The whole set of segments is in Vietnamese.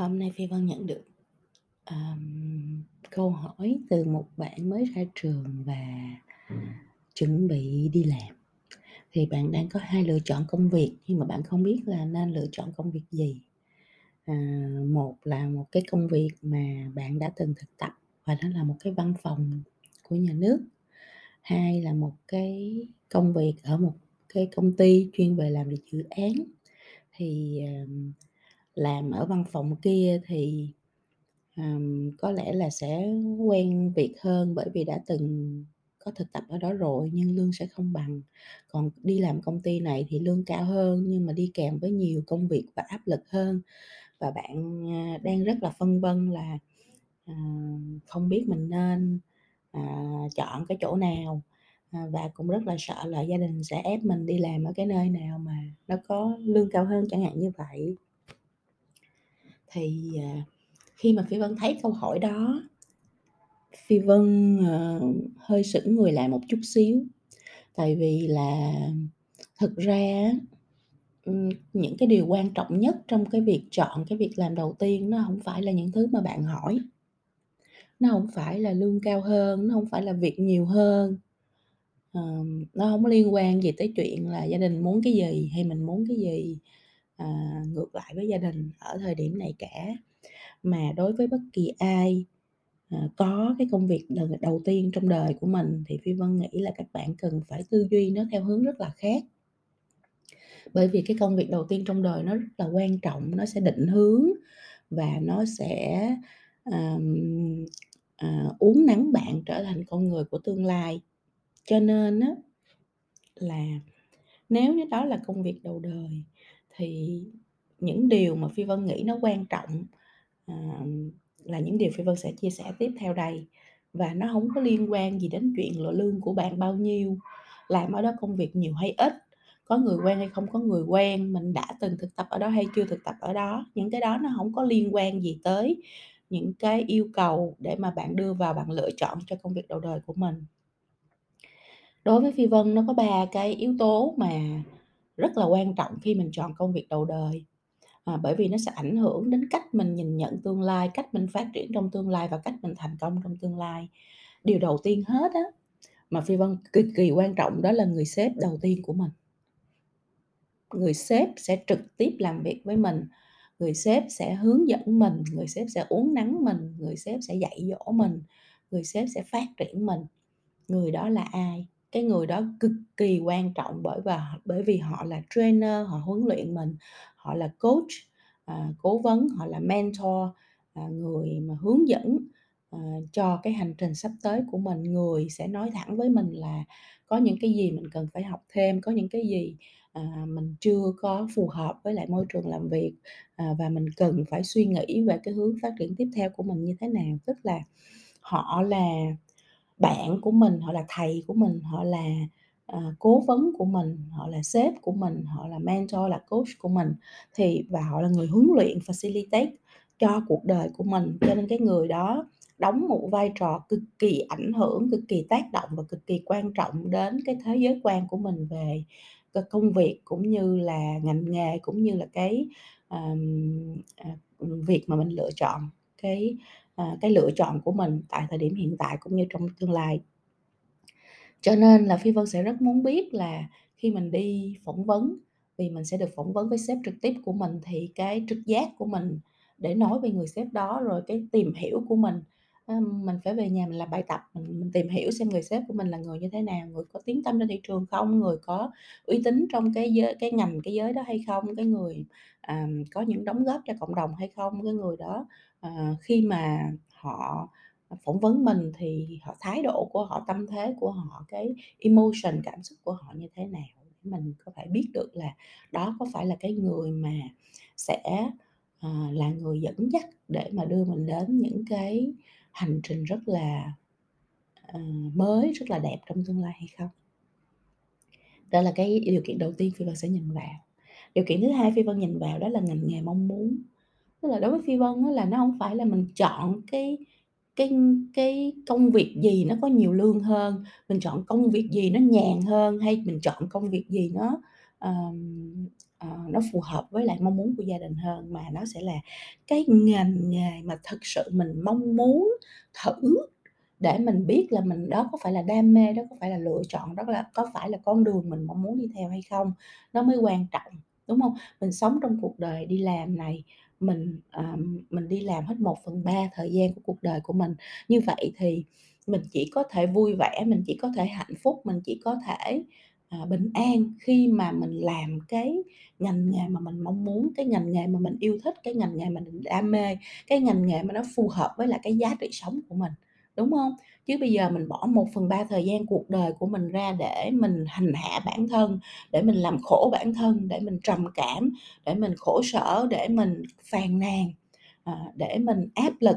Hôm nay Phi Vân nhận được câu hỏi từ một bạn mới ra trường và chuẩn bị đi làm. Thì bạn đang có hai lựa chọn công việc, nhưng mà bạn không biết là nên lựa chọn công việc gì. Một là một cái công việc mà bạn đã từng thực tập, và đó là một cái văn phòng của nhà nước. Hai là một cái công việc ở một cái công ty chuyên về làm việc dự án. Thì làm ở văn phòng kia thì có lẽ là sẽ quen việc hơn, bởi vì đã từng có thực tập ở đó rồi, nhưng lương sẽ không bằng. Còn đi làm công ty này thì lương cao hơn, nhưng mà đi kèm với nhiều công việc và áp lực hơn. Và bạn đang rất là phân vân là không biết mình nên chọn cái chỗ nào, và cũng rất là sợ là gia đình sẽ ép mình đi làm ở cái nơi nào mà nó có lương cao hơn chẳng hạn như vậy. Thì khi mà Phi Vân thấy câu hỏi đó, Phi Vân hơi sững người lại một chút xíu. Tại vì là thực ra những cái điều quan trọng nhất trong cái việc chọn cái việc làm đầu tiên, nó không phải là những thứ mà bạn hỏi, nó không phải là lương cao hơn, nó không phải là việc nhiều hơn, nó không liên quan gì tới chuyện là gia đình muốn cái gì hay mình muốn cái gì ngược lại với gia đình ở thời điểm này cả. Mà đối với bất kỳ ai có cái công việc đầu tiên trong đời của mình, thì Phi Vân nghĩ là các bạn cần phải tư duy nó theo hướng rất là khác. Bởi vì cái công việc đầu tiên trong đời nó rất là quan trọng, nó sẽ định hướng và nó sẽ uốn nắn bạn trở thành con người của tương lai. Cho nên á, là nếu như đó là công việc đầu đời, thì những điều mà Phi Vân nghĩ nó quan trọng là những điều Phi Vân sẽ chia sẻ tiếp theo đây. Và nó không có liên quan gì đến chuyện lộ lương của bạn bao nhiêu, làm ở đó công việc nhiều hay ít, có người quen hay không có người quen, mình đã từng thực tập ở đó hay chưa thực tập ở đó. Những cái đó nó không có liên quan gì tới những cái yêu cầu để mà bạn đưa vào, bạn lựa chọn cho công việc đầu đời của mình. Đối với Phi Vân, nó có 3 cái yếu tố mà rất là quan trọng khi mình chọn công việc đầu đời, bởi vì nó sẽ ảnh hưởng đến cách mình nhìn nhận tương lai, cách mình phát triển trong tương lai và cách mình thành công trong tương lai. Điều đầu tiên hết á, mà Phi Vân cực kỳ quan trọng, đó là người sếp đầu tiên của mình. Người sếp sẽ trực tiếp làm việc với mình, người sếp sẽ hướng dẫn mình, người sếp sẽ uốn nắn mình, người sếp sẽ dạy dỗ mình, người sếp sẽ phát triển mình. Người đó là ai? Cái người đó cực kỳ quan trọng, bởi vì họ là trainer, họ huấn luyện mình, họ là coach, cố vấn, họ là mentor, người mà hướng dẫn cho cái hành trình sắp tới của mình. Người sẽ nói thẳng với mình là có những cái gì mình cần phải học thêm, có những cái gì mình chưa có phù hợp với lại môi trường làm việc, và mình cần phải suy nghĩ về cái hướng phát triển tiếp theo của mình như thế nào. Tức là họ là bạn của mình, họ là thầy của mình, họ là cố vấn của mình, họ là sếp của mình, họ là mentor, là coach của mình, và họ là người huấn luyện, facilitate cho cuộc đời của mình. Cho nên cái người đó đóng một vai trò cực kỳ ảnh hưởng, cực kỳ tác động và cực kỳ quan trọng đến cái thế giới quan của mình về cái công việc cũng như là ngành nghề, cũng như là cái việc mà mình lựa chọn, cái lựa chọn của mình tại thời điểm hiện tại cũng như trong tương lai. Cho nên là Phi Vân sẽ rất muốn biết là khi mình đi phỏng vấn, vì mình sẽ được phỏng vấn với sếp trực tiếp của mình, thì cái trực giác của mình để nói về người sếp đó, rồi cái tìm hiểu của mình phải về nhà mình làm bài tập, mình tìm hiểu xem người sếp của mình là người như thế nào, người có tiếng tăm trên thị trường không, người có uy tín trong cái ngành, cái giới đó hay không, cái người có những đóng góp cho cộng đồng hay không, cái người đó khi mà họ phỏng vấn mình thì họ thái độ của họ, tâm thế của họ, cái emotion, cảm xúc của họ như thế nào, để mình có thể biết được là đó có phải là cái người mà sẽ là người dẫn dắt để mà đưa mình đến những cái hành trình rất là mới, rất là đẹp trong tương lai hay không. Đó là cái điều kiện đầu tiên Phi Vân sẽ nhìn vào. Điều kiện thứ hai Phi Vân nhìn vào đó là ngành nghề mong muốn. Tức là đối với Phi Vân đó, là nó không phải là mình chọn cái công việc gì nó có nhiều lương hơn, mình chọn công việc gì nó nhàn hơn, hay mình chọn công việc gì nó nó phù hợp với lại mong muốn của gia đình hơn, mà nó sẽ là cái ngành nghề mà thật sự mình mong muốn thử để mình biết là mình đó có phải là đam mê, đó có phải là lựa chọn, đó là có phải là con đường mình mong muốn đi theo hay không, nó mới quan trọng, đúng không? Mình sống trong cuộc đời đi làm này, mình đi làm hết 1/3 thời gian của cuộc đời của mình, như vậy thì mình chỉ có thể vui vẻ, mình chỉ có thể hạnh phúc, mình chỉ có thể bình an khi mà mình làm cái ngành nghề mà mình mong muốn, cái ngành nghề mà mình yêu thích, cái ngành nghề mà mình đam mê, cái ngành nghề mà nó phù hợp với lại cái giá trị sống của mình, đúng không? Chứ bây giờ mình bỏ 1/3 thời gian cuộc đời của mình ra để mình hành hạ bản thân, để mình làm khổ bản thân, để mình trầm cảm, để mình khổ sở, để mình phàn nàn, để mình áp lực,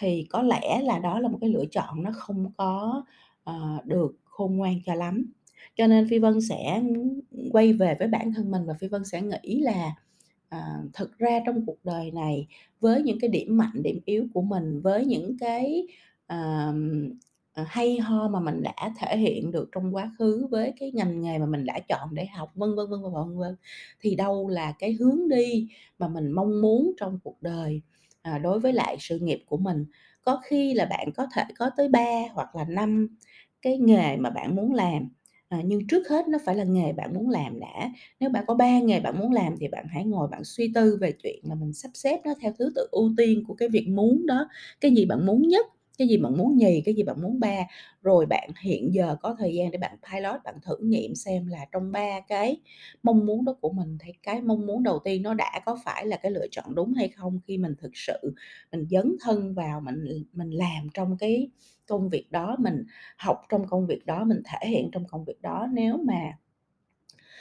thì có lẽ là đó là một cái lựa chọn nó không có được khôn ngoan cho lắm. Cho nên Phi Vân sẽ quay về với bản thân mình, và Phi Vân sẽ nghĩ là thực ra trong cuộc đời này, với những cái điểm mạnh, điểm yếu của mình, với những cái hay ho mà mình đã thể hiện được trong quá khứ, với cái ngành nghề mà mình đã chọn để học, vân vân, thì đâu là cái hướng đi mà mình mong muốn trong cuộc đời đối với lại sự nghiệp của mình. Có khi là bạn có thể có tới 3 hoặc là 5 cái nghề mà bạn muốn làm, nhưng trước hết nó phải là nghề bạn muốn làm đã. Nếu bạn có 3 nghề bạn muốn làm thì bạn hãy ngồi bạn suy tư về chuyện là mình sắp xếp nó theo thứ tự ưu tiên của cái việc muốn đó. Cái gì bạn muốn nhất, cái gì bạn muốn nhì, cái gì bạn muốn ba, rồi bạn hiện giờ có thời gian để bạn pilot, bạn thử nghiệm xem là trong 3 cái mong muốn đó của mình thì cái mong muốn đầu tiên nó đã có phải là cái lựa chọn đúng hay không, khi mình thực sự mình dấn thân vào, mình làm trong cái công việc đó, mình học trong công việc đó, mình thể hiện trong công việc đó. Nếu mà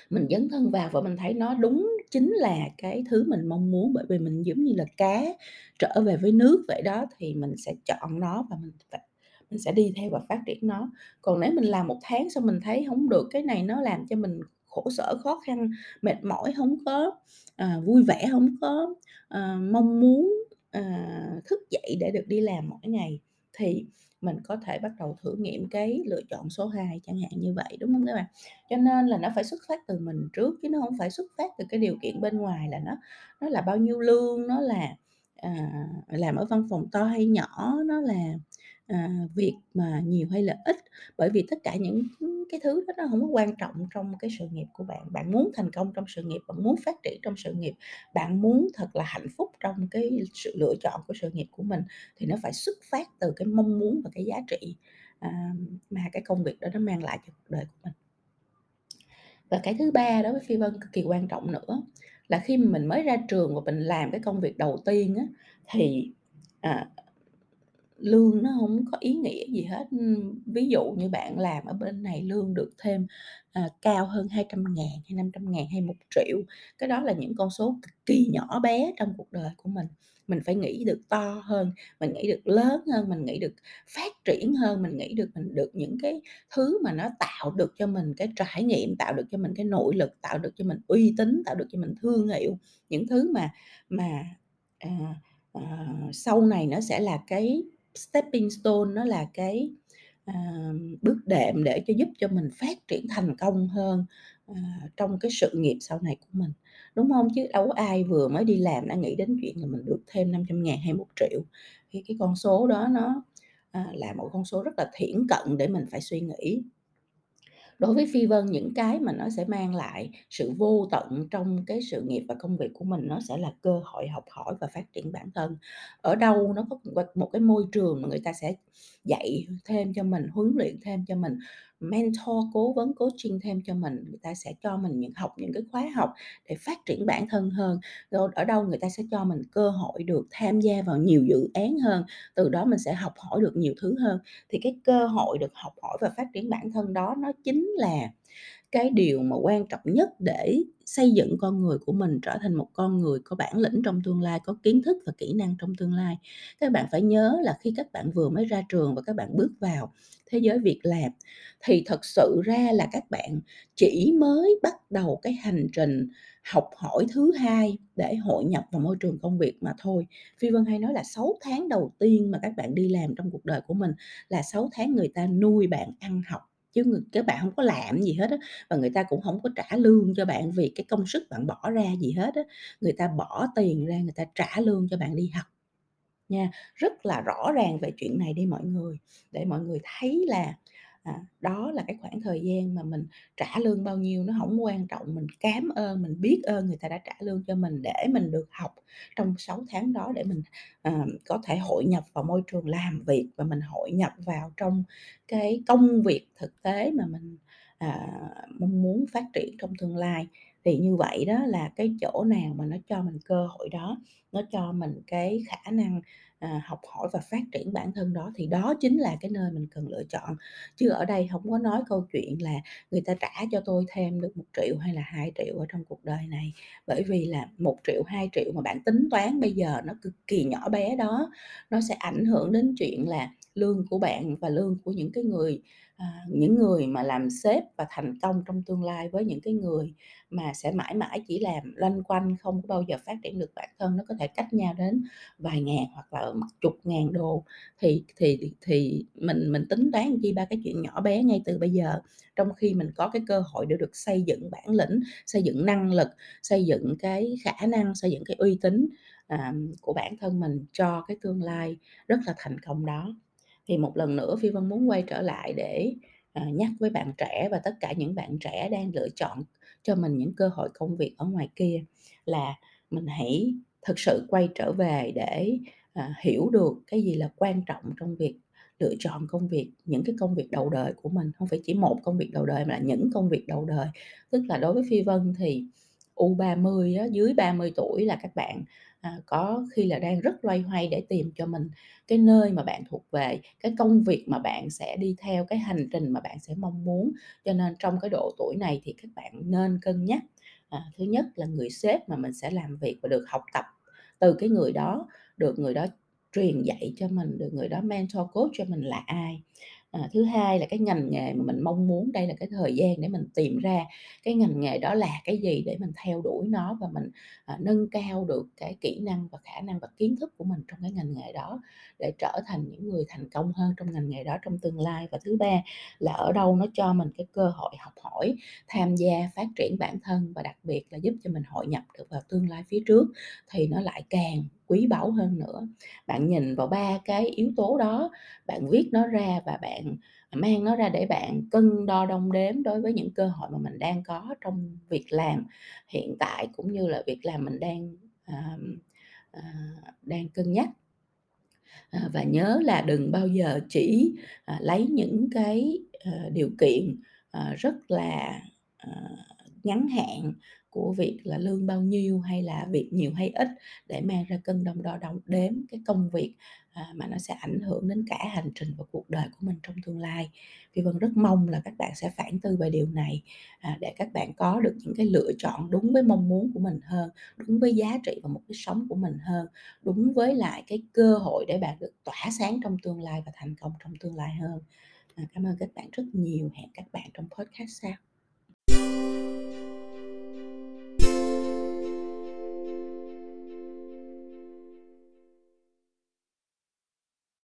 mình dấn thân vào và mình thấy nó đúng chính là cái thứ mình mong muốn, bởi vì mình giống như là cá trở về với nước vậy đó, thì mình sẽ chọn nó và mình sẽ đi theo và phát triển nó. Còn nếu mình làm 1 tháng xong mình thấy không được, cái này nó làm cho mình khổ sở, khó khăn, mệt mỏi, không có vui vẻ, không có mong muốn thức dậy để được đi làm mỗi ngày, thì mình có thể bắt đầu thử nghiệm cái lựa chọn số 2 chẳng hạn, như vậy, đúng không các bạn? Cho nên là nó phải xuất phát từ mình trước, chứ nó không phải xuất phát từ cái điều kiện bên ngoài là nó là bao nhiêu lương, nó là làm ở văn phòng to hay nhỏ, nó là việc mà nhiều hay là ít. Bởi vì tất cả những cái thứ đó nó không có quan trọng trong cái sự nghiệp của bạn. Bạn muốn thành công trong sự nghiệp, bạn muốn phát triển trong sự nghiệp, bạn muốn thật là hạnh phúc trong cái sự lựa chọn của sự nghiệp của mình, thì nó phải xuất phát từ cái mong muốn và cái giá trị mà cái công việc đó nó mang lại cho cuộc đời của mình. Và cái thứ ba đối với Phi Vân cực kỳ quan trọng nữa, là khi mình mới ra trường và mình làm cái công việc đầu tiên á, thì lương nó không có ý nghĩa gì hết. Ví dụ như bạn làm ở bên này lương được thêm cao hơn 200.000 hay 500.000 hay 1 triệu, cái đó là những con số cực kỳ nhỏ bé trong cuộc đời của mình. Mình phải nghĩ được to hơn, mình nghĩ được lớn hơn, mình nghĩ được phát triển hơn, mình nghĩ được mình được những cái thứ mà nó tạo được cho mình cái trải nghiệm, tạo được cho mình cái nội lực, tạo được cho mình uy tín, tạo được cho mình thương hiệu, những thứ mà sau này nó sẽ là cái stepping stone, nó là cái bước đệm để cho giúp cho mình phát triển thành công hơn trong cái sự nghiệp sau này của mình, đúng không? Chứ đâu có ai vừa mới đi làm đã nghĩ đến chuyện là mình được thêm 500.000 hay 1 triệu, thì cái con số đó nó là một con số rất là thiển cận để mình phải suy nghĩ. Đối với Phi Vân, những cái mà nó sẽ mang lại sự vô tận trong cái sự nghiệp và công việc của mình, nó sẽ là cơ hội học hỏi và phát triển bản thân. Ở đâu nó có một cái môi trường mà người ta sẽ dạy thêm cho mình, huấn luyện thêm cho mình, mentor, cố vấn, coaching thêm cho mình, người ta sẽ cho mình học những cái khóa học để phát triển bản thân hơn. Rồi ở đâu người ta sẽ cho mình cơ hội được tham gia vào nhiều dự án hơn, từ đó mình sẽ học hỏi được nhiều thứ hơn. Thì cái cơ hội được học hỏi và phát triển bản thân đó, nó chính là cái điều mà quan trọng nhất để xây dựng con người của mình trở thành một con người có bản lĩnh trong tương lai, có kiến thức và kỹ năng trong tương lai. Các bạn phải nhớ là khi các bạn vừa mới ra trường và các bạn bước vào thế giới việc làm, thì thật sự ra là các bạn chỉ mới bắt đầu cái hành trình học hỏi thứ hai để hội nhập vào môi trường công việc mà thôi. Phi Vân hay nói là 6 tháng đầu tiên mà các bạn đi làm trong cuộc đời của mình là 6 tháng người ta nuôi bạn ăn học, chứ các bạn không có làm gì hết á, và người ta cũng không có trả lương cho bạn vì cái công sức bạn bỏ ra gì hết á. Người ta bỏ tiền ra, người ta trả lương cho bạn đi học nha. Rất là rõ ràng về chuyện này đi mọi người, để mọi người thấy là đó là cái khoảng thời gian mà mình trả lương bao nhiêu nó không quan trọng, mình cảm ơn, mình biết ơn người ta đã trả lương cho mình để mình được học trong 6 tháng đó, để mình có thể hội nhập vào môi trường làm việc và mình hội nhập vào trong cái công việc thực tế mà mình mong muốn phát triển trong tương lai. Thì như vậy đó là cái chỗ nào mà nó cho mình cơ hội đó, nó cho mình cái khả năng học hỏi và phát triển bản thân đó, thì đó chính là cái nơi mình cần lựa chọn. Chứ ở đây không có nói câu chuyện là người ta trả cho tôi thêm được 1 triệu hay là 2 triệu ở trong cuộc đời này, bởi vì là 1 triệu 2 triệu mà bạn tính toán bây giờ nó cực kỳ nhỏ bé đó, nó sẽ ảnh hưởng đến chuyện là lương của bạn và lương của những cái người những người mà làm sếp và thành công trong tương lai, với những cái người mà sẽ mãi mãi chỉ làm loanh quanh không có bao giờ phát triển được bản thân, nó có thể cách nhau đến vài ngàn hoặc là chục ngàn đô. Thì mình tính toán chi ba cái chuyện nhỏ bé ngay từ bây giờ, trong khi mình có cái cơ hội để được xây dựng bản lĩnh, xây dựng năng lực, xây dựng cái khả năng, xây dựng cái uy tín của bản thân mình cho cái tương lai rất là thành công đó. Thì một lần nữa Phi Vân muốn quay trở lại để nhắc với bạn trẻ và tất cả những bạn trẻ đang lựa chọn cho mình những cơ hội công việc ở ngoài kia, là mình hãy thực sự quay trở về để hiểu được cái gì là quan trọng trong việc lựa chọn công việc, những cái công việc đầu đời của mình. Không phải chỉ một công việc đầu đời mà là những công việc đầu đời. Tức là đối với Phi Vân thì U30 á, dưới 30 tuổi là các bạn có khi là đang rất loay hoay để tìm cho mình cái nơi mà bạn thuộc về, cái công việc mà bạn sẽ đi theo, cái hành trình mà bạn sẽ mong muốn. Cho nên trong cái độ tuổi này thì các bạn nên cân nhắc thứ nhất là người sếp mà mình sẽ làm việc và được học tập từ cái người đó, được người đó truyền dạy cho mình, được người đó mentor coach cho mình là ai. Thứ hai là cái ngành nghề mà mình mong muốn. Đây là cái thời gian để mình tìm ra cái ngành nghề đó là cái gì để mình theo đuổi nó và mình nâng cao được cái kỹ năng và khả năng và kiến thức của mình trong cái ngành nghề đó để trở thành những người thành công hơn trong ngành nghề đó trong tương lai. Và thứ ba là ở đâu nó cho mình cái cơ hội học hỏi, tham gia, phát triển bản thân và đặc biệt là giúp cho mình hội nhập được vào tương lai phía trước thì nó lại càng quý báu hơn nữa. Bạn nhìn vào 3 cái yếu tố đó, bạn viết nó ra và bạn mang nó ra để bạn cân đo đong đếm đối với những cơ hội mà mình đang có trong việc làm hiện tại cũng như là việc làm mình đang cân nhắc. Và nhớ là đừng bao giờ chỉ lấy những cái điều kiện rất là ngắn hạn của việc là lương bao nhiêu hay là việc nhiều hay ít để mang ra cân đo đếm cái công việc mà nó sẽ ảnh hưởng đến cả hành trình và cuộc đời của mình trong tương lai. Phi Vân rất mong là các bạn sẽ phản tư về điều này để các bạn có được những cái lựa chọn đúng với mong muốn của mình hơn, đúng với giá trị và mục đích sống của mình hơn, đúng với lại cái cơ hội để bạn được tỏa sáng trong tương lai và thành công trong tương lai hơn. Cảm ơn các bạn rất nhiều. Hẹn các bạn trong podcast sau.